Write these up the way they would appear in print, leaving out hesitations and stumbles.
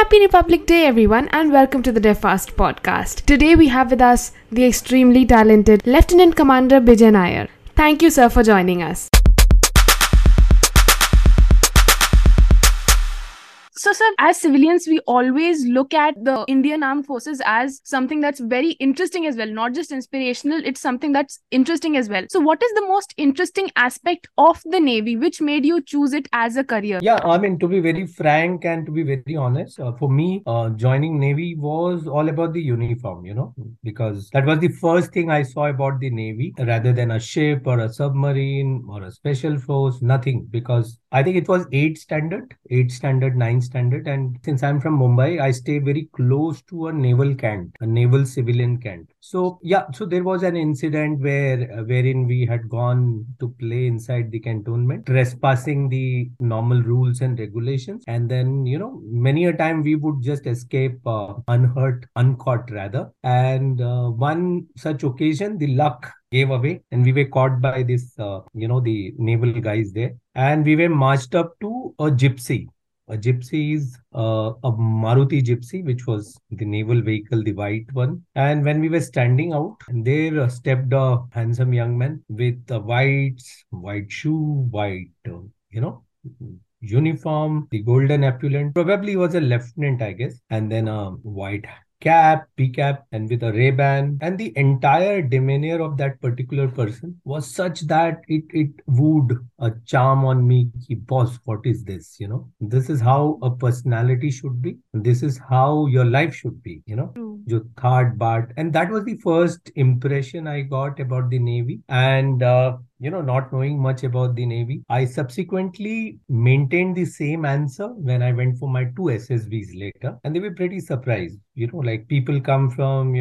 Happy Republic Day, everyone, and welcome to the DevFast Podcast. Today we have with us the extremely talented Lieutenant Commander Bijay Nair. Thank you, sir, for joining us. So, sir, as civilians, we always look at the Indian Armed Forces as something that's very interesting as well. Not just inspirational, it's something that's interesting as well. So what is the most interesting aspect of the Navy which made you choose it as a career? Yeah, I mean, to be very frank and to be very honest, for me, joining Navy was all about the uniform, because that was the first thing I saw about the Navy rather than a ship or a submarine or a special force, nothing. Because I think it was 8th standard, 9th standard, and since I'm from Mumbai, I stay very close to a naval camp, a naval civilian camp. So there was an incident wherein we had gone to play inside the cantonment, trespassing the normal rules and regulations, and then many a time we would just escape uncaught, and one such occasion, the luck gave away and we were caught by this, the naval guys there, and we were marched up to a gypsy. A gypsy is a Maruti gypsy, which was the naval vehicle, the white one. And when we were standing out, there stepped a handsome young man with a white shoe, uniform, the golden epaulette. Probably was a lieutenant, I guess. And then a white cap, PK, and with a Ray-Ban, and the entire demeanor of that particular person was such that it wooed a charm on me. Boss, what is this? This is how a personality should be. This is how your life should be. And that was the first impression I got about the Navy. And not knowing much about the Navy, I subsequently maintained the same answer when I went for my 2 SSVs later. And they were pretty surprised, like people come from,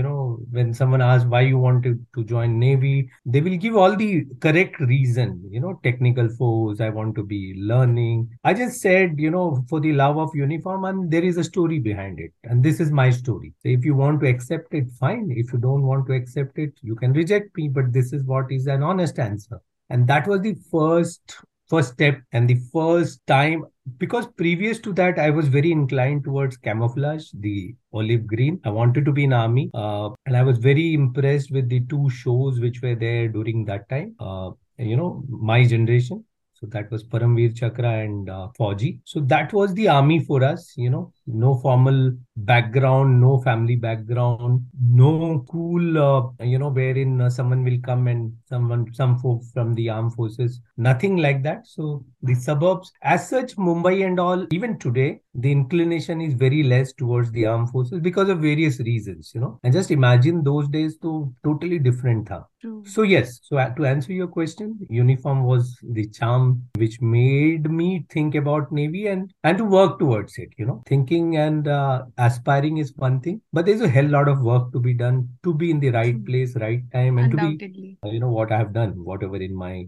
when someone asks why you wanted to join Navy, they will give all the correct reason, technical force, I want to be learning. I just said, for the love of uniform, and there is a story behind it. And this is my story. So if you want to accept it, fine. If you don't want to accept it, you can reject me. But this is what is an honest answer. And that was the first step and the first time, because previous to that, I was very inclined towards camouflage, the olive green. I wanted to be in army, and I was very impressed with the 2 shows which were there during that time, my generation. So that was Paramvir Chakra and Fauji. So that was the army for us, no formal background, no family background, no cool, wherein someone will come and some folk from the armed forces, nothing like that. So the suburbs, as such, Mumbai and all, even today, the inclination is very less towards the armed forces because of various reasons, And just imagine those days to totally different tha. True. So yes, so to answer your question, uniform was the charm which made me think about Navy and to work towards it, Thinking and aspiring is one thing, but there's a hell lot of work to be done to be in the right place, right time, and to be, what I have done, whatever in my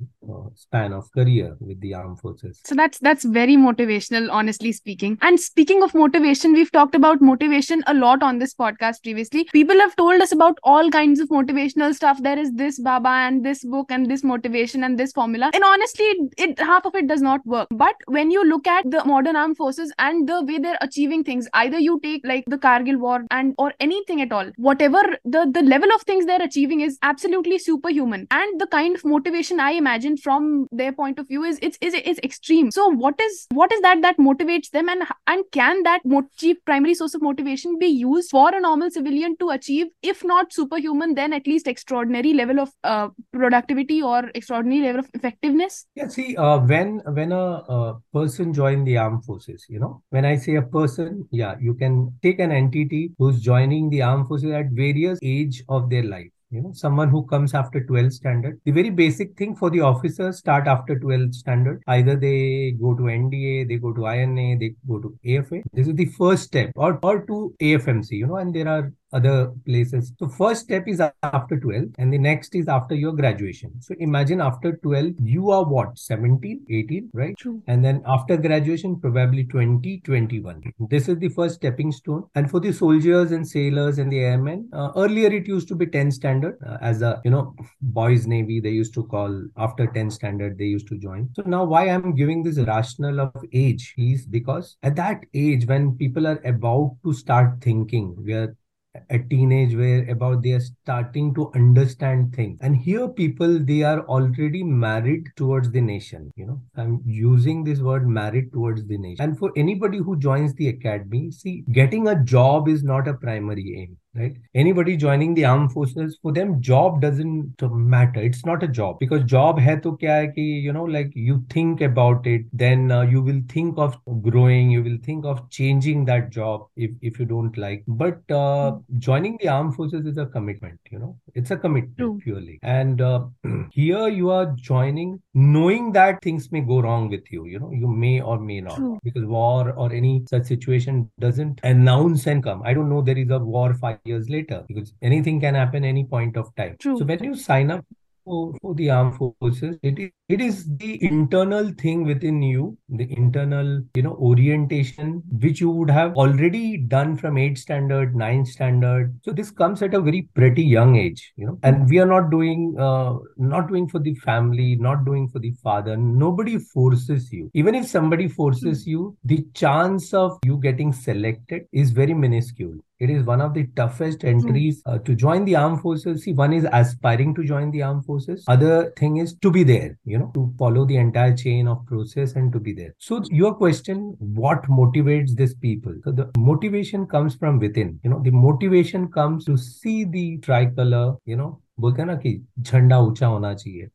span of career with the armed forces. So that's very motivational, honestly speaking. And speaking of motivation, we've talked about motivation a lot on this podcast previously. People have told us about all kinds of motivational stuff. There is this Baba and this book and this motivation and this formula. And honestly, half of it does not work. But when you look at the modern armed forces and the way they're achieving things, either you take like the Kargil war or anything at all, whatever the level of things they're achieving is absolutely superhuman, and the kind of motivation I imagine from their point of view is extreme. So what is that motivates them, and can that cheap primary source of motivation be used for a normal civilian to achieve, if not superhuman, then at least extraordinary level of productivity or extraordinary level of effectiveness? Yeah, see, when a person joins the armed forces, when I say a person, yeah, you can take an entity who's joining the armed forces at various age of their life. Someone who comes after 12th standard. The very basic thing for the officers start after 12th standard. Either they go to NDA, they go to INA, they go to AFA. This is the first step, or to AFMC, and there are other places. So first step is after 12 and the next is after your graduation. So imagine after 12, you are what? 17, 18, right? True. And then after graduation, probably 20, 21. This is the first stepping stone. And for the soldiers and sailors and the airmen, earlier it used to be 10 standard as a, boys' navy, they used to call after 10 standard, they used to join. So now why I'm giving this rationale of age is because at that age, when people are about to start thinking, we are a teenage where about they are starting to understand things. And here people, they are already married towards the nation. I'm using this word married towards the nation. And for anybody who joins the academy, see, getting a job is not a primary aim. Right? Anybody joining the armed forces, for them, job doesn't matter. It's not a job because job hai to kya hai ki, like you think about it, then you will think of growing, you will think of changing that job if you don't like. But joining the armed forces is a commitment, it's a commitment purely. And here you are joining, knowing that things may go wrong with you, you may or may not because war or any such situation doesn't announce and come. I don't know, there is a war 5 years later because anything can happen any point of time. True. So when you sign up for the armed forces, it is the internal thing within you, the internal orientation which you would have already done from 8th standard, 9th standard. So this comes at a very pretty young age, and we are not doing for the family, not doing for the father. Nobody forces you. Even if somebody forces you, the chance of you getting selected is very minuscule. It is one of the toughest entries to join the armed forces. See, one is aspiring to join the armed forces. Other thing is to be there, to follow the entire chain of process and to be there. So your question, what motivates these people? So the motivation comes from within, the motivation comes to see the tricolor, yes.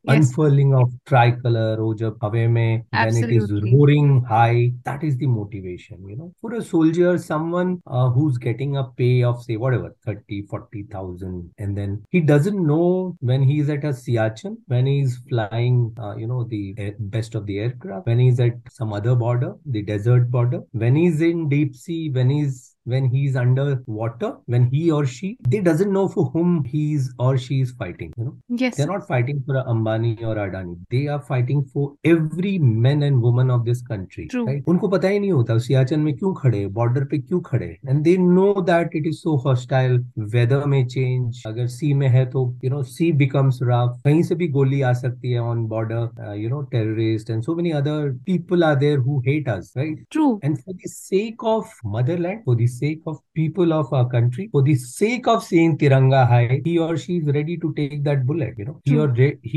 Unfurling of tricolor, when it is roaring high, that is the motivation, For a soldier, someone who's getting a pay of say whatever, 30,000-40,000, and then he doesn't know when he's at a Siachen, when he's flying, the best of the aircraft, when he's at some other border, the desert border, when he's in deep sea, when he's under water, when he or she, they doesn't know for whom he's or she is fighting, Yes. They're not fighting for Ambani or Adani. They are fighting for every man and woman of this country. True. Right? Unko pata hi nahi hota, Siachen mein kyun khade hai, border pe kyun khade hai. And they know that it is so hostile, weather may change, agar sea mein hai to, sea becomes rough, kahin se bhi goli aa sakti hai on border, terrorists and so many other people are there who hate us, right? True. And for the sake of motherland, for the sake of people of our country, for the sake of seeing Tiranga high, he or she is ready to take that bullet, He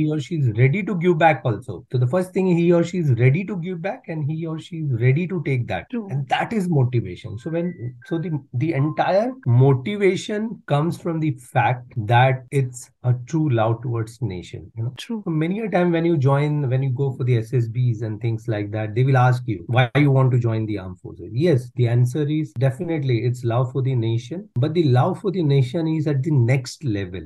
or she is ready to give back also. So the first thing, he or she is ready to give back and he or she is ready to take that. True. And that is motivation. So the entire motivation comes from the fact that it's a true love towards nation, True. So many a time when you go for the SSBs and things like that, they will ask you why you want to join the armed forces. Yes, the answer is definitely it's love for the nation, but the love for the nation is at the next level.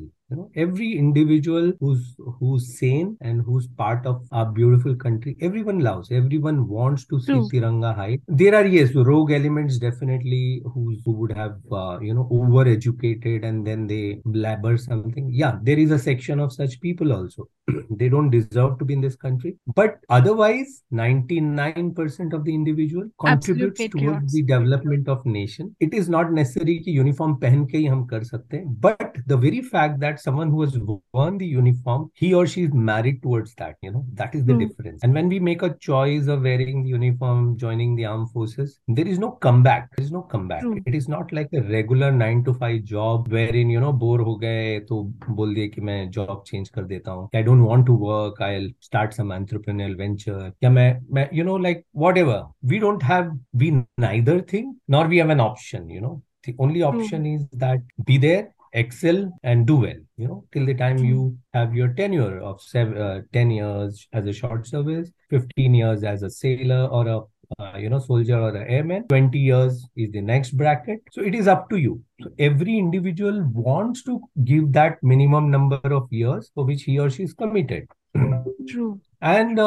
Every individual who's sane and who's part of our beautiful country, everyone loves, everyone wants to see Tiranga high. There are, yes, rogue elements definitely who would have, over-educated and then they blabber something. Yeah, there is a section of such people also. They don't deserve to be in this country. But otherwise, 99% of the individual contributes towards the development of nation. It is not necessary that uniform pehen ke hi hum kar sakte, but the very fact that someone who has worn the uniform, he or she is married towards that, that is the difference. And when we make a choice of wearing the uniform, joining the armed forces, there is no comeback. There is no comeback. It is not like a regular 9-to-5 job wherein, bore ho gaye, to bol diye ki main job change kar deta hoon. I don't want to work. I'll start some entrepreneurial venture. Yeah, like whatever. We neither think nor we have an option, The only option is that be there, excel and do well, till the time you have your tenure of 10 years as a short service, 15 years as a sailor or a soldier or an airman, 20 years is the next bracket. So it is up to you. So every individual wants to give that minimum number of years for which he or she is committed. True. And,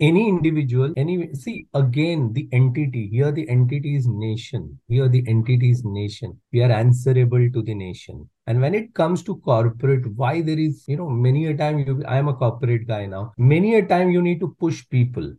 any individual, the entity, here the entity is nation. We are answerable to the nation. And when it comes to corporate, why there is, many a time, I am a corporate guy now, many a time you need to push people,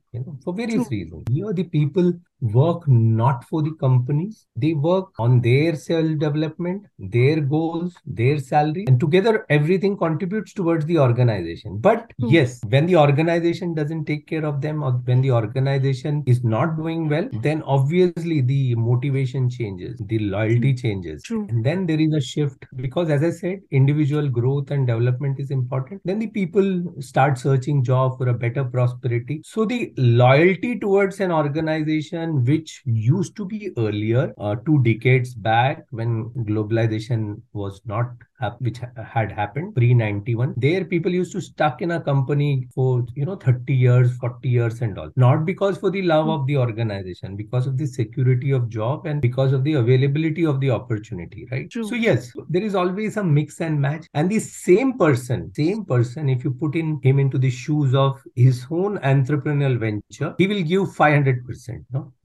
for various reasons. Here the people work not for the companies. They work on their self-development, their goals, their salary, and together everything contributes towards the organization. But yes, when the organization doesn't take care of them, or when the organization is not doing well, then obviously the motivation changes, the loyalty changes. And then there is a shift because, as I said, individual growth and development is important. Then the people start searching job for a better prosperity. So the loyalty towards an organization which used to be earlier, 2 decades back when globalization was not which had happened pre-91. There people used to stuck in a company for, 30 years, 40 years and all. Not because for the love of the organization, because of the security of job and because of the availability of the opportunity, right? True. So yes, there is always a mix and match. And the same person, if you put him into the shoes of his own entrepreneurial venture, he will give 500%,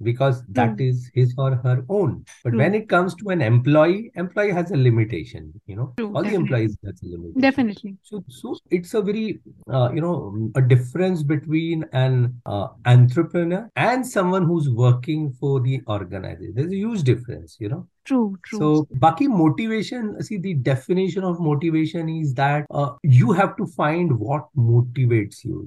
because that is his or her own. But when it comes to an employee has a limitation, True, all the employees that's a limitation. Definitely. So it's a very, a difference between an entrepreneur and someone who's working for the organization. There's a huge difference, True. So, baki motivation, the definition of motivation is that you have to find what motivates you,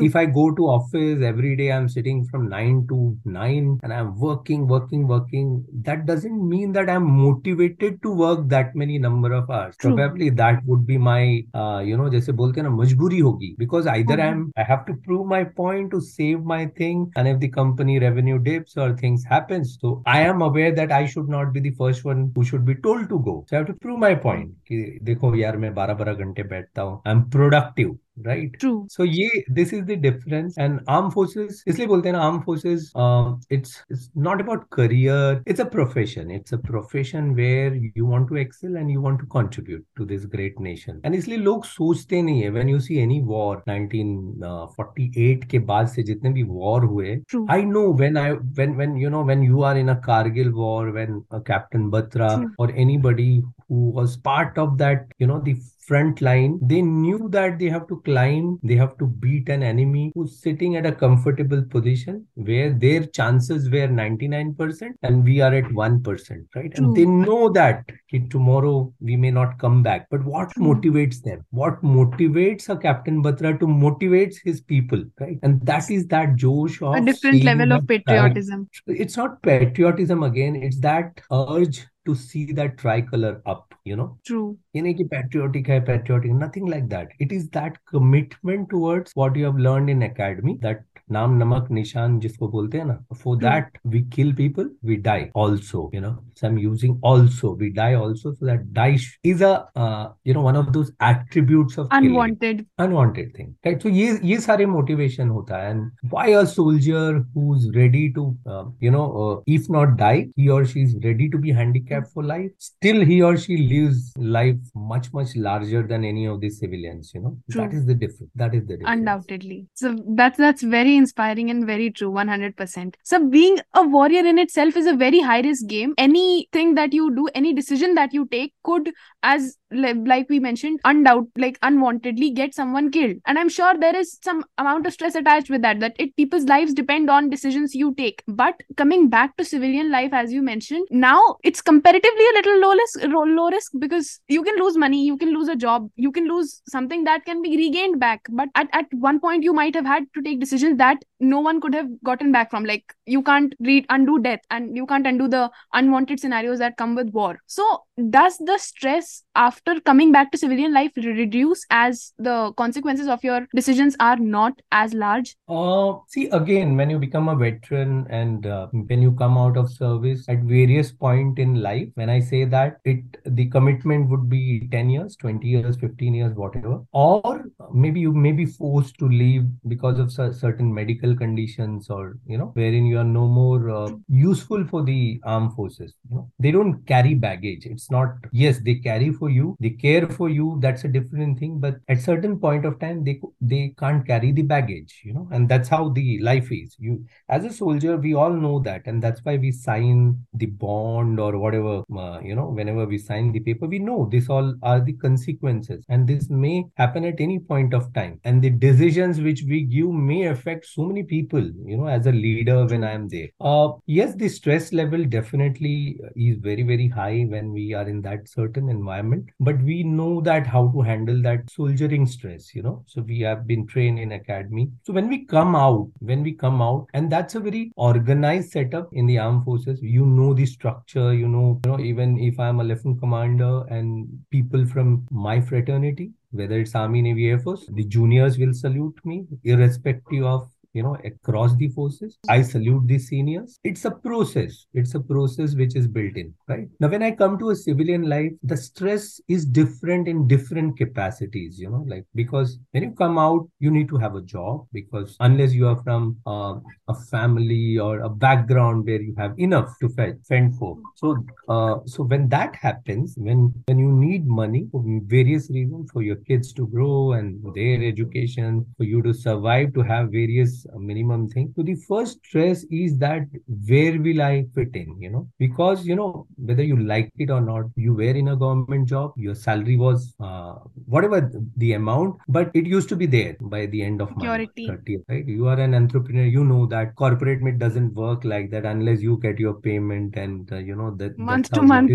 if I go to office every day, I'm sitting from 9 to 9 and I'm working. That doesn't mean that I'm motivated to work that many number of hours. True. Probably that would be my, jaise bolte na, majburi hogi. Because either I have to prove my point to save my thing, and if the company revenue dips or things happens, so I am aware that I should not be the first one who should be told to go. So I have to prove my point. Ki, dekho, yaar, main 12 ghante baithta hu. I'm productive. Right. True. So this is the difference. And armed forces, isliye bolte hain armed forces, it's not about career. It's a profession. It's a profession where you want to excel and you want to contribute to this great nation. And isliye log sochte nahi hai. When you see any war, 1948 ke baad se jitne bhi war hue. True. I know when you are in a Kargil war, when Captain Batra or anybody who was part of that, the front line, they knew that they have to climb, they have to beat an enemy who's sitting at a comfortable position where their chances were 99% and we are at 1%, right? True. And they know that tomorrow we may not come back. But what motivates them? What motivates a Captain Batra to motivate his people, right? And that is that josh of... a different level of patriotism. It's not patriotism again, it's that urge to see that tricolor up, True. Patriotic, nothing like that. It is that commitment towards what you have learned in academy, that naam, namak, nishan, jisko bolte hai na. For that, we kill people, we die also, So I'm using also, we die also. So that die is a, one of those attributes of unwanted thing. Right? So ye sare motivation hota hai. And why a soldier who's ready to, if not die, he or she is ready to be handicapped for life, still he or she lives life much, much larger than any of the civilians, True. That is the difference. Undoubtedly. So that's very inspiring and very true, 100%. So being a warrior in itself is a very high-risk game. Anything that you do, any decision that you take could, as like we mentioned, unwantedly get someone killed. And I'm sure there is some amount of stress attached with that people's lives depend on decisions you take. But coming back to civilian life, as you mentioned, now it's comparatively a little low risk because you can lose money, you can lose a job, you can lose something that can be regained back. But at one point you might have had to take decisions that no one could have gotten back from. Like you can't undo death and you can't undo the unwanted scenarios that come with war. So does the stress after coming back to civilian life reduce as the consequences of your decisions are not as large? Again, when you become a veteran and when you come out of service at various point in life, when I say that the commitment would be 10 years, 20 years, 15 years, whatever, or maybe you may be forced to leave because of certain medical critical conditions, or, you know, wherein you are no more useful for the armed forces. You know, they don't carry baggage. It's not, yes, they carry for you, they care for you. That's a different thing. But at certain point of time, they can't carry the baggage, you know, and that's how the life is. You, as a soldier, we all know that. And that's why we sign the bond or whatever, you know, whenever we sign the paper, we know this all are the consequences. And this may happen at any point of time. And the decisions which we give may affect so many people, you know, as a leader when I am there. Yes, the stress level definitely is very, very high when we are in that certain environment. But we know that how to handle that soldiering stress, you know. So we have been trained in academy. So when we come out, and that's a very organized setup in the armed forces. You know the structure, you know, even if I'm a lieutenant commander and people from my fraternity, whether it's Army, Navy, Air Force, the juniors will salute me irrespective of, you know, across the forces. I salute the seniors. It's a process. It's a process which is built in, right? Now, when I come to a civilian life, the stress is different in different capacities, you know, like, because when you come out, you need to have a job, because unless you are from a family or a background where you have enough to fend for. So when that happens, when you need money for various reasons, for your kids to grow and their education, for you to survive, to have various a minimum thing. So the first stress is that where will I fit in, you know, because, you know, whether you like it or not, you were in a government job, your salary was whatever the amount, but it used to be there by the end of security. Month, 30th, right? You are an entrepreneur, you know that corporate meet doesn't work like that unless you get your payment and, you know, that month to month,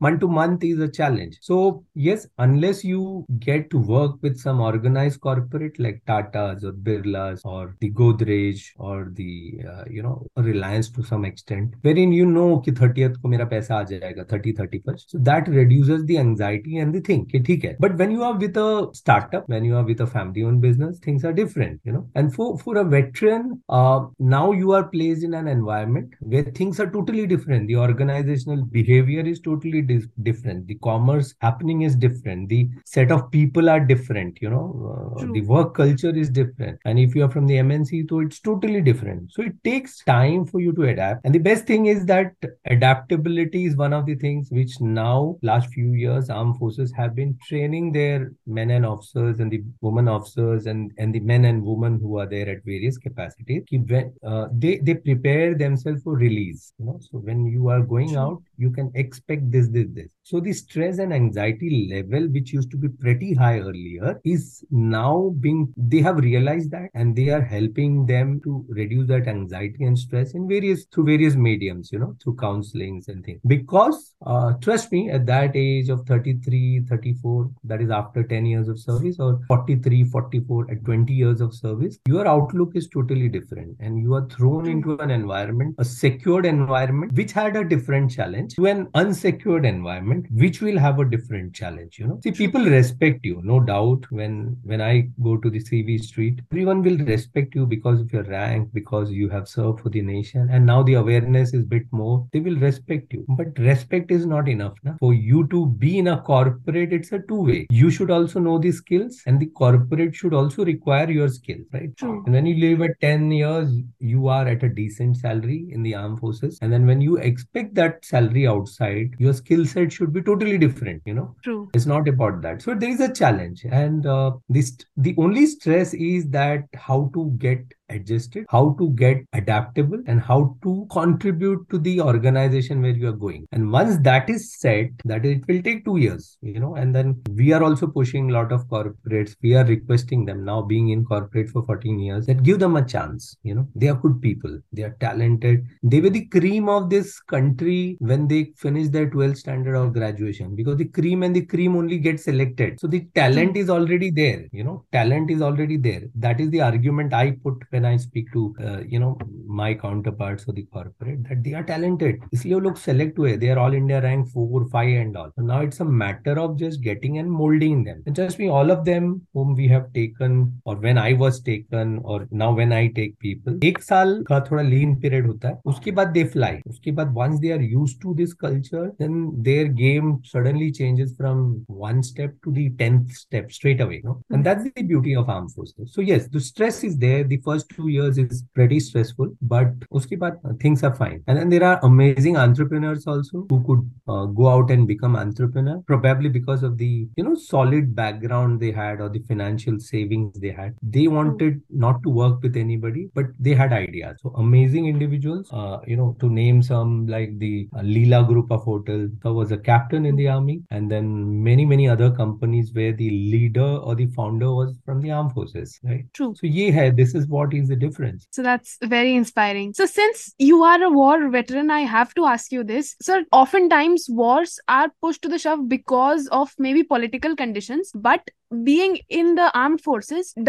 month to month is a challenge. So yes, unless you get to work with some organized corporate like Tata's or Birla's or the Godrej or the, you know, Reliance to some extent, wherein you know ki 30th ko mera paisa aa jayega, 30, 31st. So that reduces the anxiety and the thing. Ki theek hai. But when you are with a startup, when you are with a family-owned business, things are different, you know. And for a veteran, now you are placed in an environment where things are totally different. The organizational behavior is totally different. The commerce happening is different. The set of people are different, you know. The work culture is different. And if you are from the MNC, so it's totally different. So it takes time for you to adapt. And the best thing is that adaptability is one of the things which now, last few years, armed forces have been training their men and officers and the women officers and the men and women who are there at various capacities. They prepare themselves for release. You know? So when you are going out, you can expect this, this, this. So the stress and anxiety level, which used to be pretty high earlier, is now being, they have realized that, and they are helping them to reduce that anxiety and stress in through various mediums, you know, through counselings and things. Because trust me, at that age of 33, 34, that is after 10 years of service, or 43, 44, at 20 years of service, your outlook is totally different, and you are thrown into an environment, a secured environment, which had a different challenge, to an unsecured environment, which will have a different challenge. You know, see, people respect you, no doubt. When I go to the CV street, everyone will respect you because of your rank, because you have served for the nation, and now the awareness is a bit more. They will respect you, but respect is not enough. Na? For you to be in a corporate, it's a two-way. You should also know the skills, and the corporate should also require your skills, right? True. And when you leave at 10 years, you are at a decent salary in the armed forces, and then when you expect that salary outside, your skill set should be totally different. You know, true. It's not about that. So there is a challenge, and the only stress is that how to get adjusted, how to get adaptable, and how to contribute to the organization where you are going. And once that is set, that it will take 2 years, you know, and then we are also pushing a lot of corporates. We are requesting them now, being in corporate for 14 years, that give them a chance, you know, they are good people, they are talented. They were the cream of this country when they finished their 12th standard or graduation, because the cream and the cream only get selected. So the talent is already there, you know, talent is already there. That is the argument I put when I speak to my counterparts or the corporate, that they are talented. Isliye log select hue, they are all India rank 4, 5 and all. So now it's a matter of just getting and molding them. And trust me, all of them whom we have taken, or when I was taken, or now when I take people, एक साल का थोड़ा lean period होता है. उसके बाद they fly. उसके बाद once they are used to this culture, then their game suddenly changes from 1 step to the 10th step straight away. No? And that's the beauty of armed forces. So yes, the stress is there. The first 2 years is pretty stressful, but उसके बाद things are fine. And then there are amazing entrepreneurs also who could go out and become entrepreneur, probably because of the solid background they had or the financial savings they had. They wanted not to work with anybody, but they had ideas. So amazing individuals, to name some, like the Leela Group of Hotel, so was a captain in the army, and then many other companies where the leader or the founder was from the armed forces, right? True. So this is what is the difference. So that's very inspiring. So since you are a war veteran, I have to ask you this. Sir, oftentimes wars are pushed to the shove because of maybe political conditions, but being in the armed forces, do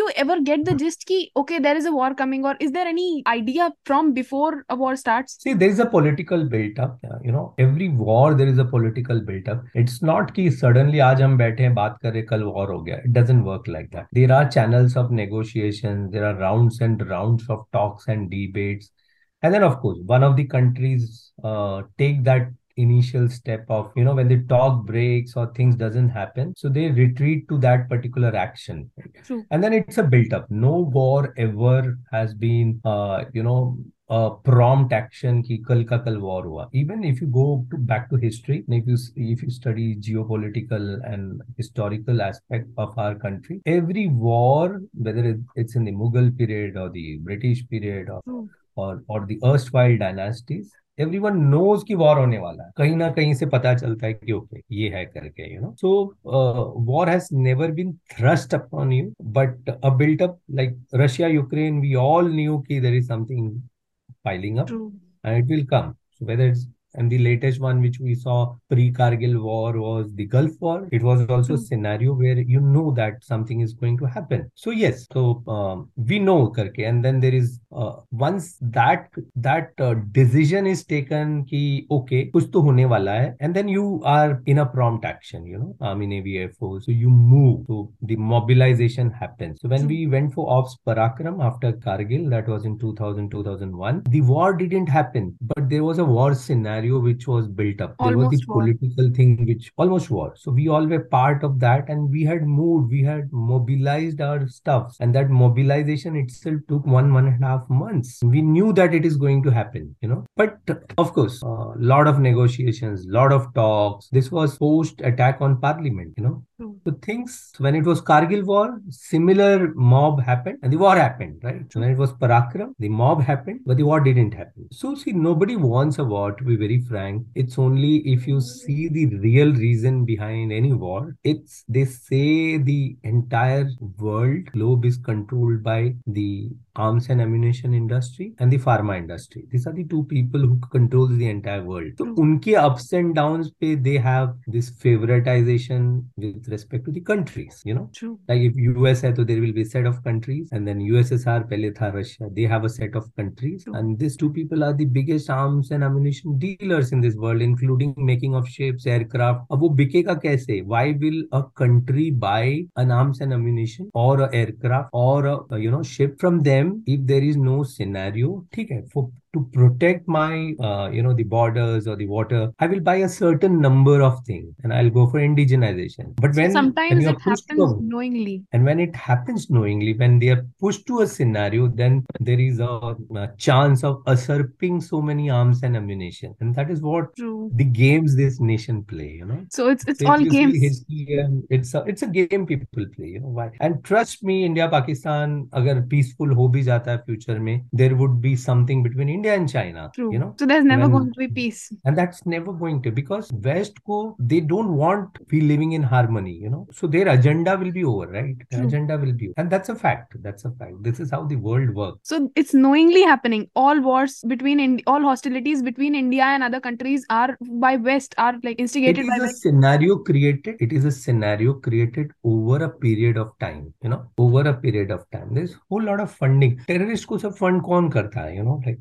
you ever get the gist ki okay, there is a war coming, or is there any idea from before a war starts? See, there is a political build-up. Every war there is a political build-up. It's not ki suddenly aaj hum baithe hain baat kar rahe kal war ho gaya. It doesn't work like that. There are channels of negotiation. There are rounds and rounds of talks and debates, and then of course one of the countries take that initial step of, when the talk breaks or things doesn't happen, so they retreat to that particular action. True. And then it's a built up. No war ever has been, prompt action ki kal ka kal war hua. Even if you go back to history, if you study geopolitical and historical aspect of our country, every war, whether it's in the Mughal period or the British period or the erstwhile dynasties, everyone knows कि war होने वाला है. कहीं ना कहीं से पता चलता है कि okay, ये है करके, So war has never been thrust upon you, but a built up like Russia, Ukraine, we all knew कि there is something piling up. True. And it will come. So And the latest one which we saw pre-Kargil war was the Gulf War. It was also a scenario where you know that something is going to happen. So yes, we know karke, and then there is once that decision is taken ki okay, kuch to hone wala hai, and then you are in a prompt action. Army, Navy, Air Force. So you move. So the mobilization happens. So when we went for Ops Parakram after Kargil, that was in 2000-2001, the war didn't happen, but there was a war scenario which was built up. There was the political thing which almost war. So we all were part of that, and we had moved, we had mobilized our stuff, and that mobilization itself took 1.5 months. We knew that it is going to happen, But of course, lot of negotiations, lot of talks. This was post attack on parliament, So things, when it was Kargil war, similar mob happened and the war happened, right? So when it was Parakram, the mob happened, but the war didn't happen. So see, nobody wants a war, to be very frank. It's only if you see the real reason behind any war. They say the entire world globe is controlled by the arms and ammunition industry and the pharma industry. These are the two people who control the entire world. So unke ups and downs pe they have this favoritization with respect to the countries, True. Like if US hai, to there will be a set of countries, and then USSR, pehle tha Russia, they have a set of countries. True. And these two people are the biggest arms and ammunition dealers in this world, including making of ships, aircraft. Ab wo bikega kaise? Why will a country buy an arms and ammunition or an aircraft or a ship from them if there is no scenario? To protect my, the borders or the water, I will buy a certain number of things and I'll go for indigenization. But sometimes it happens knowingly. And when it happens knowingly, when they are pushed to a scenario, then there is a chance of usurping so many arms and ammunition. And that is what the games this nation play, So it's all games. It's a game people play, Why? And trust me, India, Pakistan, agar peaceful ho bhi jata hai future mein, there would be something between India India and China. True. You know? So there's never going to be peace. And that's never going to, because West Coast, they don't want we living in harmony, you know. So their agenda will be over, right? Their agenda will be over. And that's a fact. That's a fact. This is how the world works. So it's knowingly happening. All wars between, all hostilities between India and other countries are by West, are like instigated by West. It is a scenario created. It is a scenario created over a period of time, you know, over a period of time. There's a whole lot of funding. Terrorists ko sab fund kaun karta hai, you know, like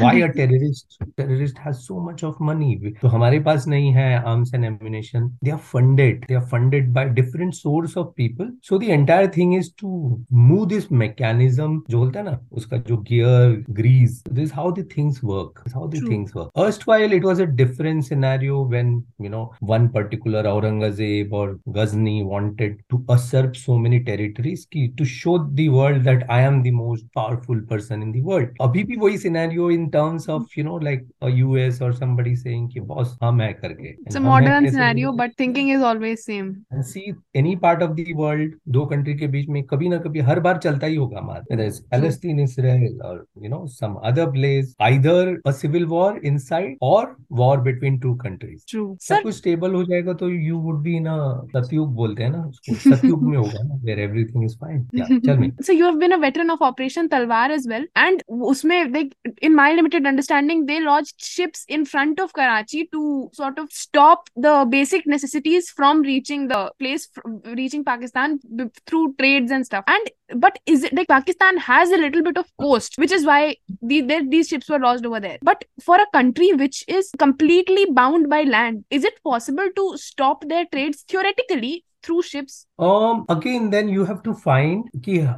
why a terrorist has so much of money. So hamare paas nahi hai arms and ammunition. They are funded. They are funded by different source of people. So the entire thing is to move this mechanism, jo hota na, uska jo gear, grease. This is how the things work. This is how the things work. Erstwhile, it was a different scenario when, you know, one particular Aurangzeb or Ghazni wanted to usurp so many territories to show the world that I am the most powerful person in the world. Abhi bhi wohi scenario in terms of, you know, like a US or somebody saying ki boss hum hai karke. It's a modern scenario, but thinking is always same. And see, any part of the world, two countries ke beech mein kabhi na kabhi har baar chalta hi hoga hamara. Whether it's Palestine, Israel, or you know, some other place, either a civil war inside or war between two countries. True. Sir, stable ho jayega to you would be in a Satyug bolte hai na, Satyug mein hoga na, where everything is fine. Yeah, tell me. So you have been a veteran of Operation Talwar as well, and usme, like, in my limited understanding, they launched ships in front of Karachi to sort of stop the basic necessities from reaching the place, reaching Pakistan through trades and stuff. And but is it like Pakistan has a little bit of coast, which is why these ships were launched over there. But for a country which is completely bound by land, is it possible to stop their trades theoretically through ships? Again, then you have to find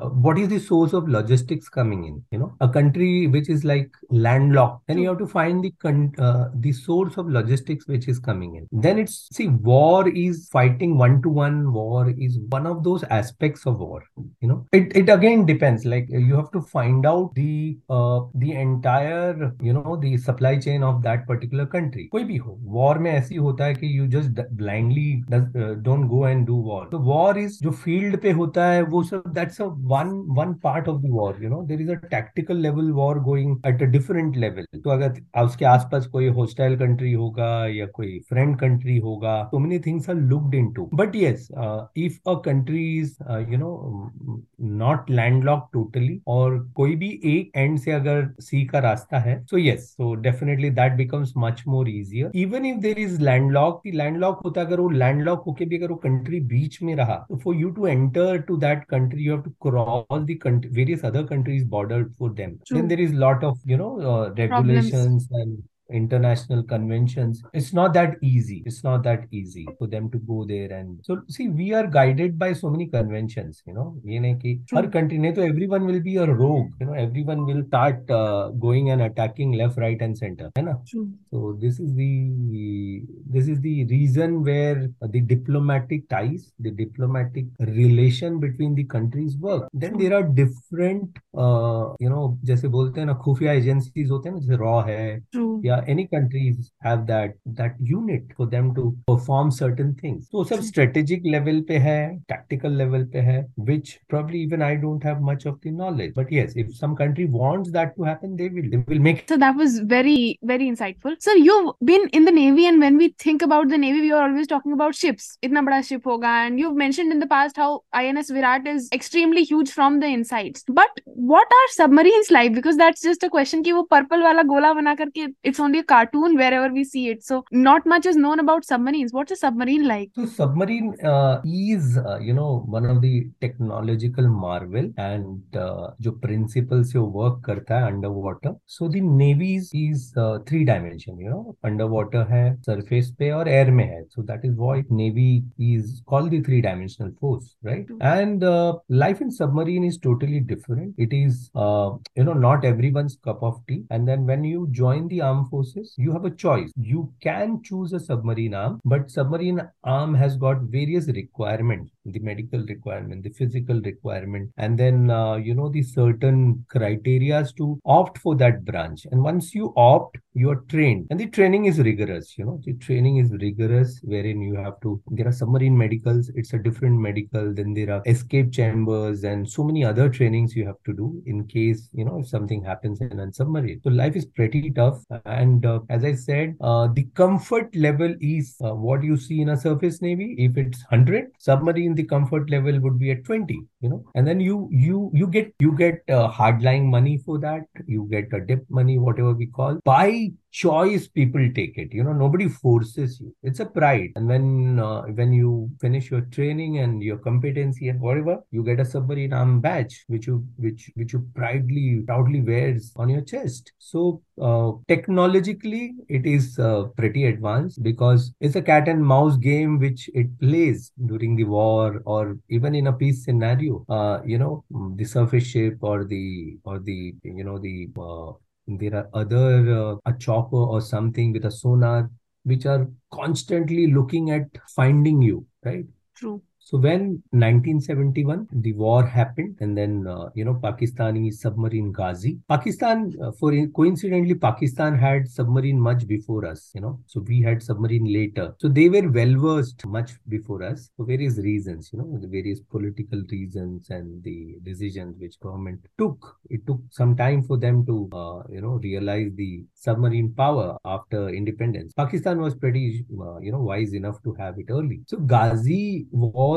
what is the source of logistics coming in, you know, a country which is like landlocked, then you have to find the source of logistics which is coming in. Then it's, see, war is fighting one-to-one, war is one of those aspects of war, you know, it again depends, like you have to find out the entire, you know, the supply chain of that particular country. Koi bhi ho, war mein aisi hota hai ki you just blindly don't go and do war. The war is jo field pe hota hai, wo sab, that's a one part of the war, you know. There is a tactical level war going at a different level. So agar uske aaspas koi hostile country hoga ya koi friend country hoga, so many things are looked into. But yes, if a country is you know, not landlocked totally, or koi bhi ek end se agar sea ka rasta hai, so yes, so definitely that becomes much more easier. Even if there is landlocked, the landlocked hota, agar wo landlocked hoke bhi agar wo country beach mein raha, so for you to enter to that country, you have to cross the country, various other countries' border for them. True. Then there is lot of, you know, regulations and international conventions. It's not that easy. It's not that easy for them to go there. And so see, we are guided by so many conventions, you know, our country, everyone will be a rogue, you know, everyone will start going and attacking left, right and center. So this is the reason where the diplomatic ties, the diplomatic relation between the countries work. Then there are different, you know, jaise bolte hain na, khufia agencies hote hain, jaise RAW hai. True. Yeah, any countries have that unit for them to perform certain things. So some strategic level pe hai, tactical level pe hai, which probably even I don't have much of the knowledge. But yes, if some country wants that to happen, they will make it. So that was very, very insightful. Sir, you've been in the Navy, and when we think about the Navy, we are always talking about ships. Itna bada ship hoga, and you've mentioned in the past how INS Virat is extremely huge from the insides. But what are submarines like? Because that's just a question ki wo purple wala gola bana karke, it's only a cartoon wherever we see it. So not much is known about submarines. What's a submarine like? So submarine is, you know, one of the technological marvel, and jo principles you work karta hai underwater. So the Navy's is three dimension, you know, underwater hai, surface pe aur air mein hai. So that is why Navy is called the three-dimensional force, right? And life in submarine is totally different. It is, you know, not everyone's cup of tea. And then when you join the armed forces, you have a choice. You can choose a submarine arm, but submarine arm has got various requirements. the medical requirement, the physical requirement, and then, the certain criterias to opt for that branch. And once you opt, you are trained. And the training is rigorous, the training is rigorous, wherein you have to, there are submarine medicals, it's a different medical, then there are escape chambers and so many other trainings you have to do in case, if something happens in a submarine. So life is pretty tough. And as I said, the comfort level is what you see in a surface Navy. If it's 100, submarine, the comfort level would be at 20, and then you get hard-lying money for that. You get a dip money, whatever we call. By choice, people take it. Nobody forces you. It's a pride. And when you finish your training and your competency and whatever, you get a submarine arm badge, which you proudly wears on your chest. So technologically, it is pretty advanced because it's a cat and mouse game which it plays during the war or even in a peace scenario. The surface ship or the there are other a chopper or something with a sonar which are constantly looking at finding you, right? True. So when 1971, the war happened, and then, Pakistani submarine Ghazi. Coincidentally, Pakistan had submarine much before us, so we had submarine later. So they were well-versed much before us for various reasons, the various political reasons and the decisions which government took. It took some time for them to, realize the submarine power after independence. Pakistan was pretty, wise enough to have it early. So Ghazi was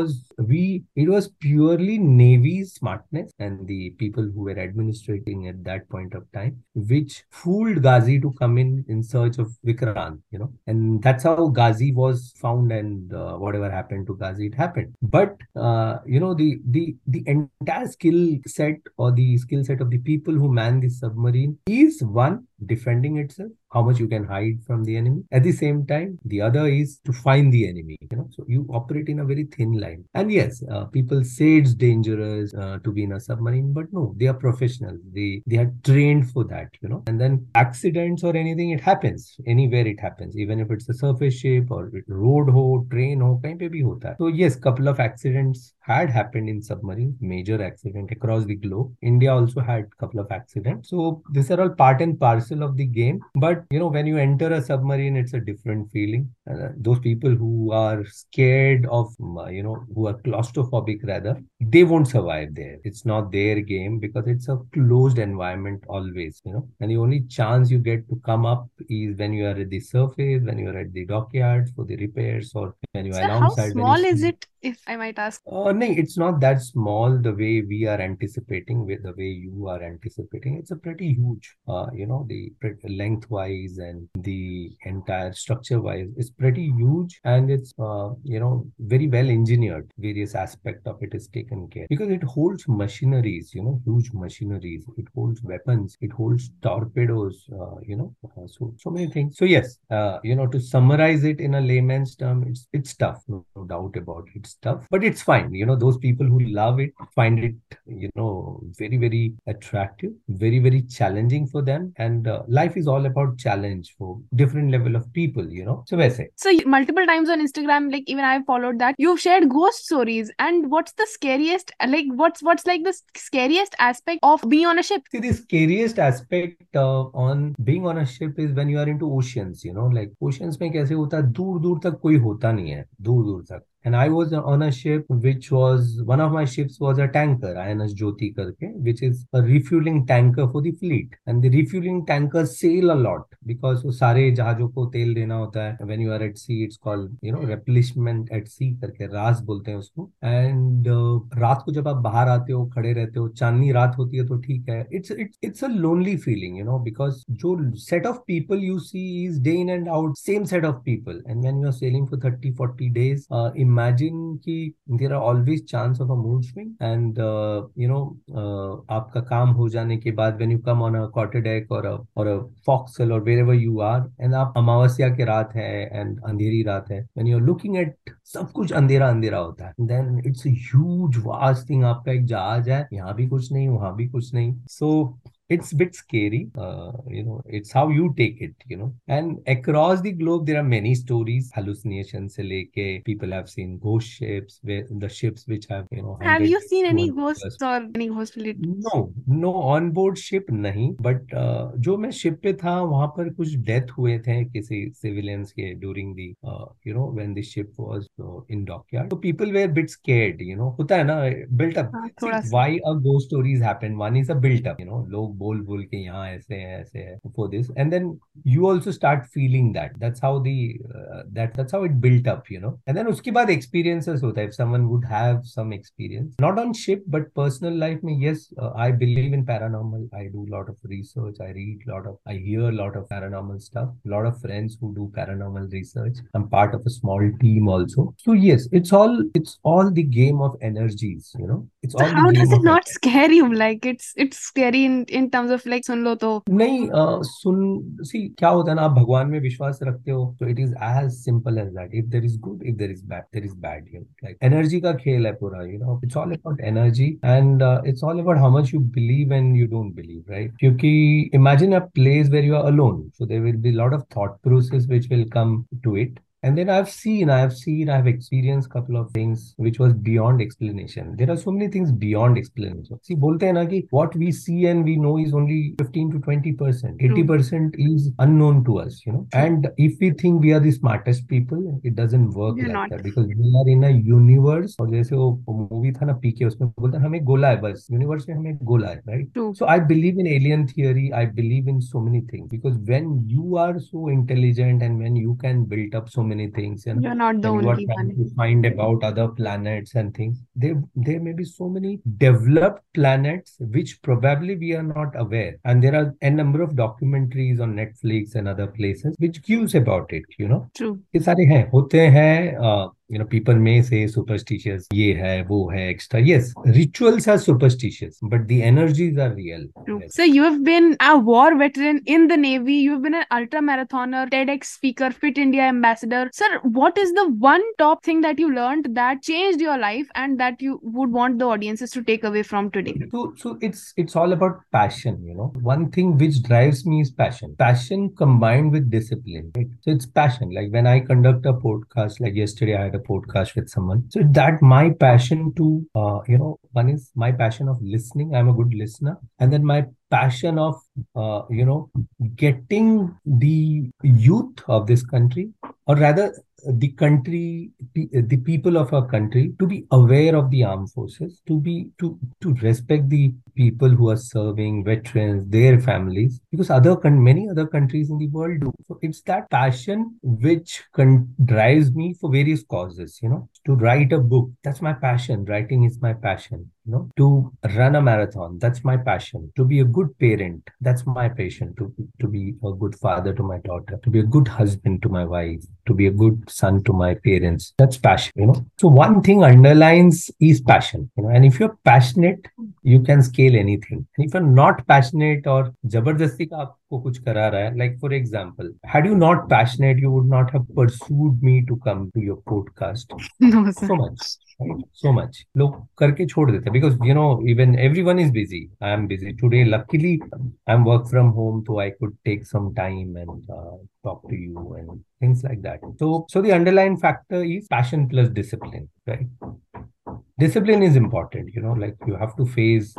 purely Navy smartness and the people who were administrating at that point of time, which fooled Ghazi to come in search of Vikrant, and that's how Ghazi was found, and whatever happened to Ghazi, it happened. But, the entire skill set of the people who man the submarine is one, defending itself, how much you can hide from the enemy. At the same time, the other is to find the enemy, so you operate in a very thin line. And yes, people say it's dangerous to be in a submarine, but no, they are professionals. They are trained for that, and then accidents or anything, it happens. Anywhere it happens, even if it's a surface ship or road ho, train ho, kahin pe bhi hota hai. So yes, couple of accidents had happened in submarine, major accident across the globe. India also had couple of accidents. So these are all part and parcel of the game. But when you enter a submarine, it's a different feeling. Those people who are scared of, who are claustrophobic rather, they won't survive there. It's not their game because it's a closed environment always, And the only chance you get to come up is when you are at the surface, when you are at the dockyard for the repairs, or when you are alongside. How small is it, if I might ask? No, it's not that small the way we are anticipating, the way you are anticipating. It's a pretty huge, the lengthwise and the entire structure-wise. It's pretty huge, and it's, very well engineered. Various aspect of it is taken care because it holds machineries, huge machineries. It holds weapons. It holds torpedoes, so many things. So yes, to summarize it in a layman's term, it's tough, no doubt about it. It's tough, but it's fine. Those people who love it find it, very, very attractive, very, very challenging for them. And life is all about challenge for different level of people, So I say. So multiple times on Instagram, like even I followed that, you've shared ghost stories. And what's the scariest? Like what's like the scariest aspect of being on a ship? See, the scariest aspect on being on a ship is when you are into oceans. Like oceans mein kaise hota? Dur dur tak koi hota nahi hai. Dur dur tak. And I was on a ship, one of my ships was a tanker, INS Jyoti karke, which is a refueling tanker for the fleet. And the refueling tankers sail a lot because sare jahajon ko tel dena hota hai. When you are at sea, it's called, replenishment at sea karke, RAS bolte hain usko. And raat ko jab aap bahar aate ho, khade rehte ho, chandni raat hoti hai to theek hai. It's a lonely feeling, because jo set of people you see is day in and out, same set of people. And when you are sailing for 30-40 days, imagine ki there are always chance of a mood swing, and aapka kaam ho jane ke baad, when you come on a quarter deck or a forecastle or wherever you are, and aap amavasya ki raat hai and andheri raat hai, when you're looking at sab kuch andhera andhera hota hai, then it's a huge vast thing. Aapka ek jahaj hai, yahan bhi kuch nahi, wahan bhi kuch nahi. So It's a bit scary, it's how you take it, And across the globe, there are many stories, hallucinations, people have seen ghost ships, where the ships which have, Have you seen any ghosts or any ghost related? No, on board ship, nahi. But जो मैं ship पे था, वहाँ पर कुछ death हुए थे किसी civilians के during the, when the ship was in dockyard. So people were a bit scared, होता है ना, built up. Why a ghost stories happen? One is a built up, लोग बोल के यहाँ ऐसे है for this, and then you also start feeling that. That's how the that's how it built up, And then उसके बाद experiences होता है. If someone would have some experience, not on ship but personal life, में yes, I believe in paranormal. I do a lot of research. I read a lot of. I hear a lot of paranormal stuff. A lot of friends who do paranormal research. I'm part of a small team also. So yes, it's all the game of energies, It's all. So how does it not scare you? Like it's scary in terms of like सुन लो तो नहीं see क्या होता है ना आप भगवान में विश्वास रखते हो तो it is as simple as that. If there is good, if there is bad. Like energy का खेल है पूरा, It's all about energy and it's all about how much you believe and you don't believe, right? क्योंकि imagine a place where you are alone, so there will be a lot of thought process which will come to it. And then I've experienced a couple of things which was beyond explanation. There are so many things beyond explanation. See, बोलते हैं ना कि what we see and we know is only 15 to 20%. 80% is unknown to us, And if we think we are the smartest people, it doesn't work like that because we are in a universe. और जैसे वो movie था ना PK उसमें बोलता है हमें गोला है बस universe में हमें गोला है, right? True. So I believe in alien theory. I believe in so many things because when you are so intelligent and when you can build up so many things and you're not the only one to find about other planets and things there may be so many developed planets which probably we are not aware and there are a number of documentaries on Netflix and other places which gives about it True. ये सारे हैं होते हैं people may say superstitious, ये है, वो है, extra. Yes, rituals are superstitious, but the energies are real. True. Yes. So you've been a war veteran in the Navy. You've been an ultra-marathoner, TEDx speaker, Fit India ambassador. Sir, what is the one top thing that you learned that changed your life and that you would want the audiences to take away from today? So it's all about passion, One thing which drives me is passion. Passion combined with discipline. Right? So it's passion. Like when I conduct a podcast, like yesterday I had a podcast with someone. So that my passion to, one is my passion of listening. I'm a good listener. And then my passion of, getting the youth of this country or rather the people of our country to be aware of the armed forces, to respect the people who are serving, veterans, their families, because many other countries in the world do. So it's that passion which drives me for various causes, to write a book. That's my passion. Writing is my passion. To run a marathon. That's my passion. To be a good parent. That's my passion. To be a good father to my daughter. To be a good husband to my wife. To be a good son to my parents. That's passion, So one thing underlines is passion, And if you're passionate, you can scale anything. And if you're not passionate or जबरदस्ती का आपको कुछ करा रहा है, like for example, had you not passionate, you would not have pursued me to come to your podcast. No, sir. So much. लोग करके छोड़ देते हैं because even everyone is busy. I am busy today. Luckily, I'm work from home, so I could take some time and talk to you and things like that. So the underlying factor is passion plus discipline, right? Discipline is important, like you have to face,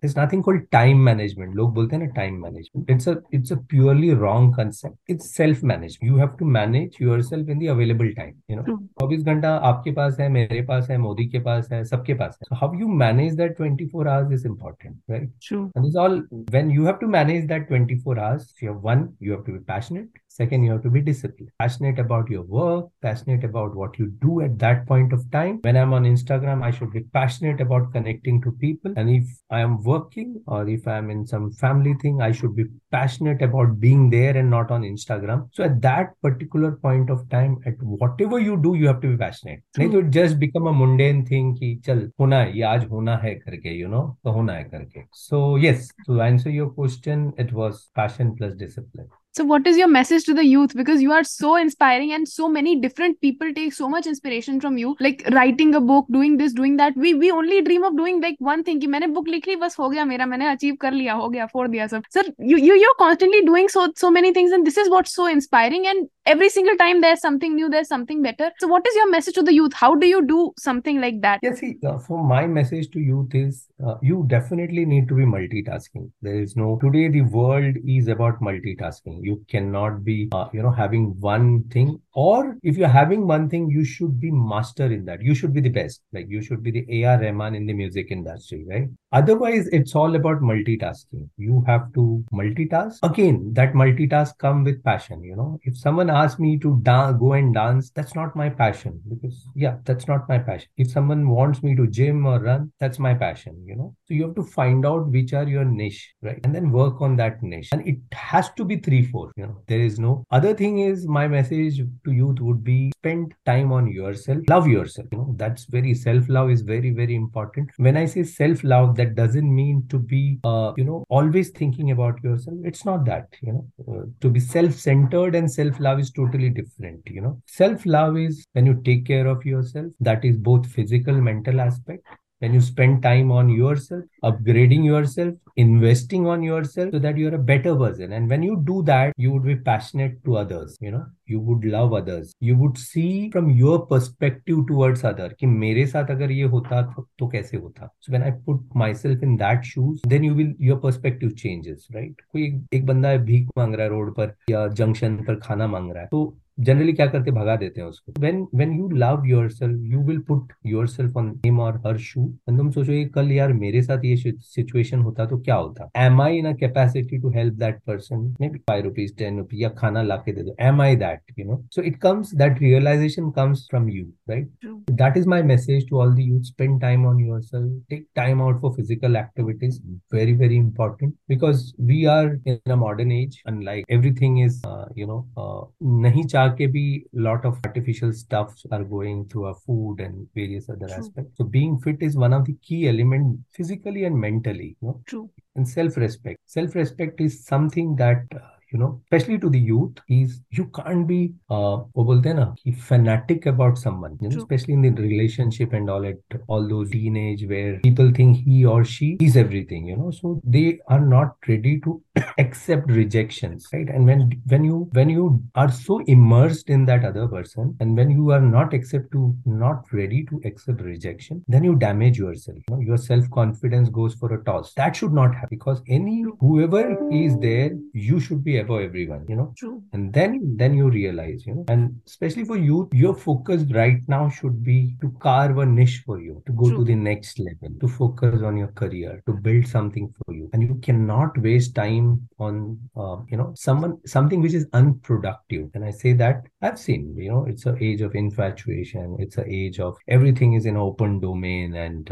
there's nothing called time management. Log bolte hain na time management. It's a purely wrong concept. It's self-management. You have to manage yourself in the available time, 24 घंटा आपके पास है, मेरे पास है, मोदी के पास है, सबके पास है. So how you manage that 24 hours is important, right? True. And it's all, when you have to manage that 24 hours, you have one, you have to be passionate. Second, you have to be disciplined. Passionate about your work, passionate about what you do at that point of time. When I'm on Instagram, I should be passionate about connecting to people. And if I am working or if I'm in some family thing, I should be passionate about being there and not on Instagram. So at that particular point of time, at whatever you do, you have to be passionate. Nahi to just become a mundane thing ki chal hona hai, ye aaj hona hai karke, to hona hai karke. So yes, to answer your question, it was passion plus discipline. So what is your message to the youth? Because you are so inspiring and so many different people take so much inspiration from you. Like writing a book, doing this, doing that. We only dream of doing like one thing. I book likhi, bas ho gaya mera, maine achieve kar liya, ho gaya, for diya sab. Sir, you're constantly doing so many things, and this is what's so inspiring. And every single time there's something new, there's something better. So what is your message to the youth? How do you do something like that? Yeah, see, so my message to youth is you definitely need to be multitasking. There is no, today the world is about multitasking. You cannot be, having one thing, or if you're having one thing, you should be master in that. You should be the best. Like you should be the AR Rahman in the music industry, right? Otherwise, it's all about multitasking. You have to multitask. Again, that multitask comes with passion. If someone ask me to go and dance, that's not my passion, because that's not my passion. If someone wants me to gym or run, that's my passion, So you have to find out which are your niche, right? And then work on that niche. And it has to be 3-4, There is no other thing. Is my message to youth would be spend time on yourself, love yourself. That's very self-love is very, very important. When I say self-love, that doesn't mean to be always thinking about yourself. It's not that, to be self-centered and self-love is totally different, Self-love is when you take care of yourself. That is both physical, mental aspect. When you spend time on yourself, upgrading yourself, investing on yourself so that you're a better person. And when you do that, you would be passionate to others, You would love others. You would see from your perspective towards others. Ki mere saath agar ye hota, to kaise hota? So when I put myself in that shoes, then your perspective changes, right? Koi ek banda bheek mang raha hai road par ya junction par khana mang raha hai. So generally kya karte bhaga dete hain usko. When you love yourself, you will put yourself on him or her shoe, and tum socho ye kal yaar mere sath ye situation hota to kya hota? Am I in a capacity to help that person? Maybe 5 rupees, 10 rupees ya khana la ke de do. Am I that? So it comes, that realization comes from you, right? True. That is my message to all the youth. Spend time on yourself, take time out for physical activities. Very, very important, because we are in a modern age, and like everything is, nahi cha ke bhi lot of artificial stuffs are going through our food and various other True. Aspects. So being fit is one of the key elements physically and mentally, True. And self-respect. Self-respect is something that, especially to the youth, is you can't be fanatic about someone, especially in the relationship and all at all those teenage where people think he or she is everything, so they are not ready to accept rejections, right? And when you are so immersed in that other person, and when you are not ready to accept rejection, then you damage yourself. Your self-confidence goes for a toss. That should not happen, because whoever is there, you should be for everyone, True. And then you realize, and especially for youth, your focus right now should be to carve a niche for you, to go True. To the next level, to focus on your career, to build something for you. And you cannot waste time on, something which is unproductive. And I say that I've seen, it's an age of infatuation. It's an age of everything is in open domain, and,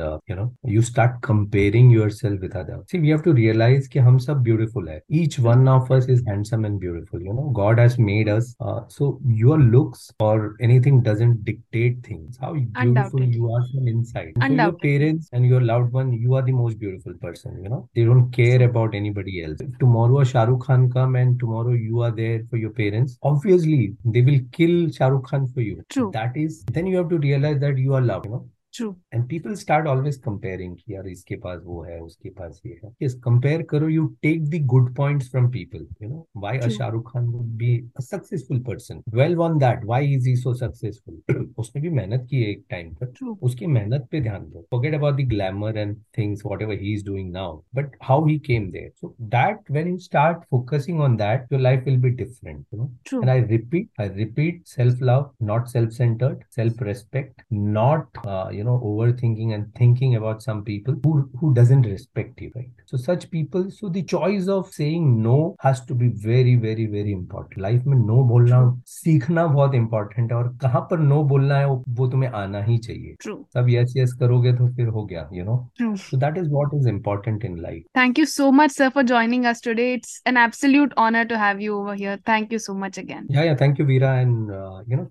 you start comparing yourself with others. See, we have to realize that hum sab beautiful hai. Each one of us is handsome and beautiful, God has made us. So your looks or anything doesn't dictate things. How beautiful you are from inside. So your parents and your loved one, you are the most beautiful person, They don't care about anybody else. If tomorrow Shah Rukh Khan come and tomorrow you are there for your parents, obviously they will kill Shah Rukh Khan for you. True. That is, then you have to realize that you are loved, True. And people start always comparing. Yaar, iske paas wo hai, uske paas ye hai. Yes, compare karo. You take the good points from people. Why True. A Shah Rukh Khan would be a successful person. Dwell on that. Why is he so successful? Usne bhi mehnat ki hai ek time par. True. Uski mehnat pe dhyan do. Forget about the glamour and things, whatever he is doing now, but how he came there. So that when you start focusing on that, your life will be different. True. And I repeat, self-love, not self-centered, self-respect, not overthinking and thinking about some people who doesn't respect you, right? So such people, so the choice of saying no has to be very, very, very important. Life mein no bolna, seekhna bahut important hai, aur kahan par no bolna hai wo tumhe aana hi chahiye. True. Sab yes yes karoge to fir ho gaya, True. So that is what is important in life. Thank you so much, sir, for joining us today. It's an absolute honor to have you over here. Thank you so much again. Yeah, thank you, Veera, and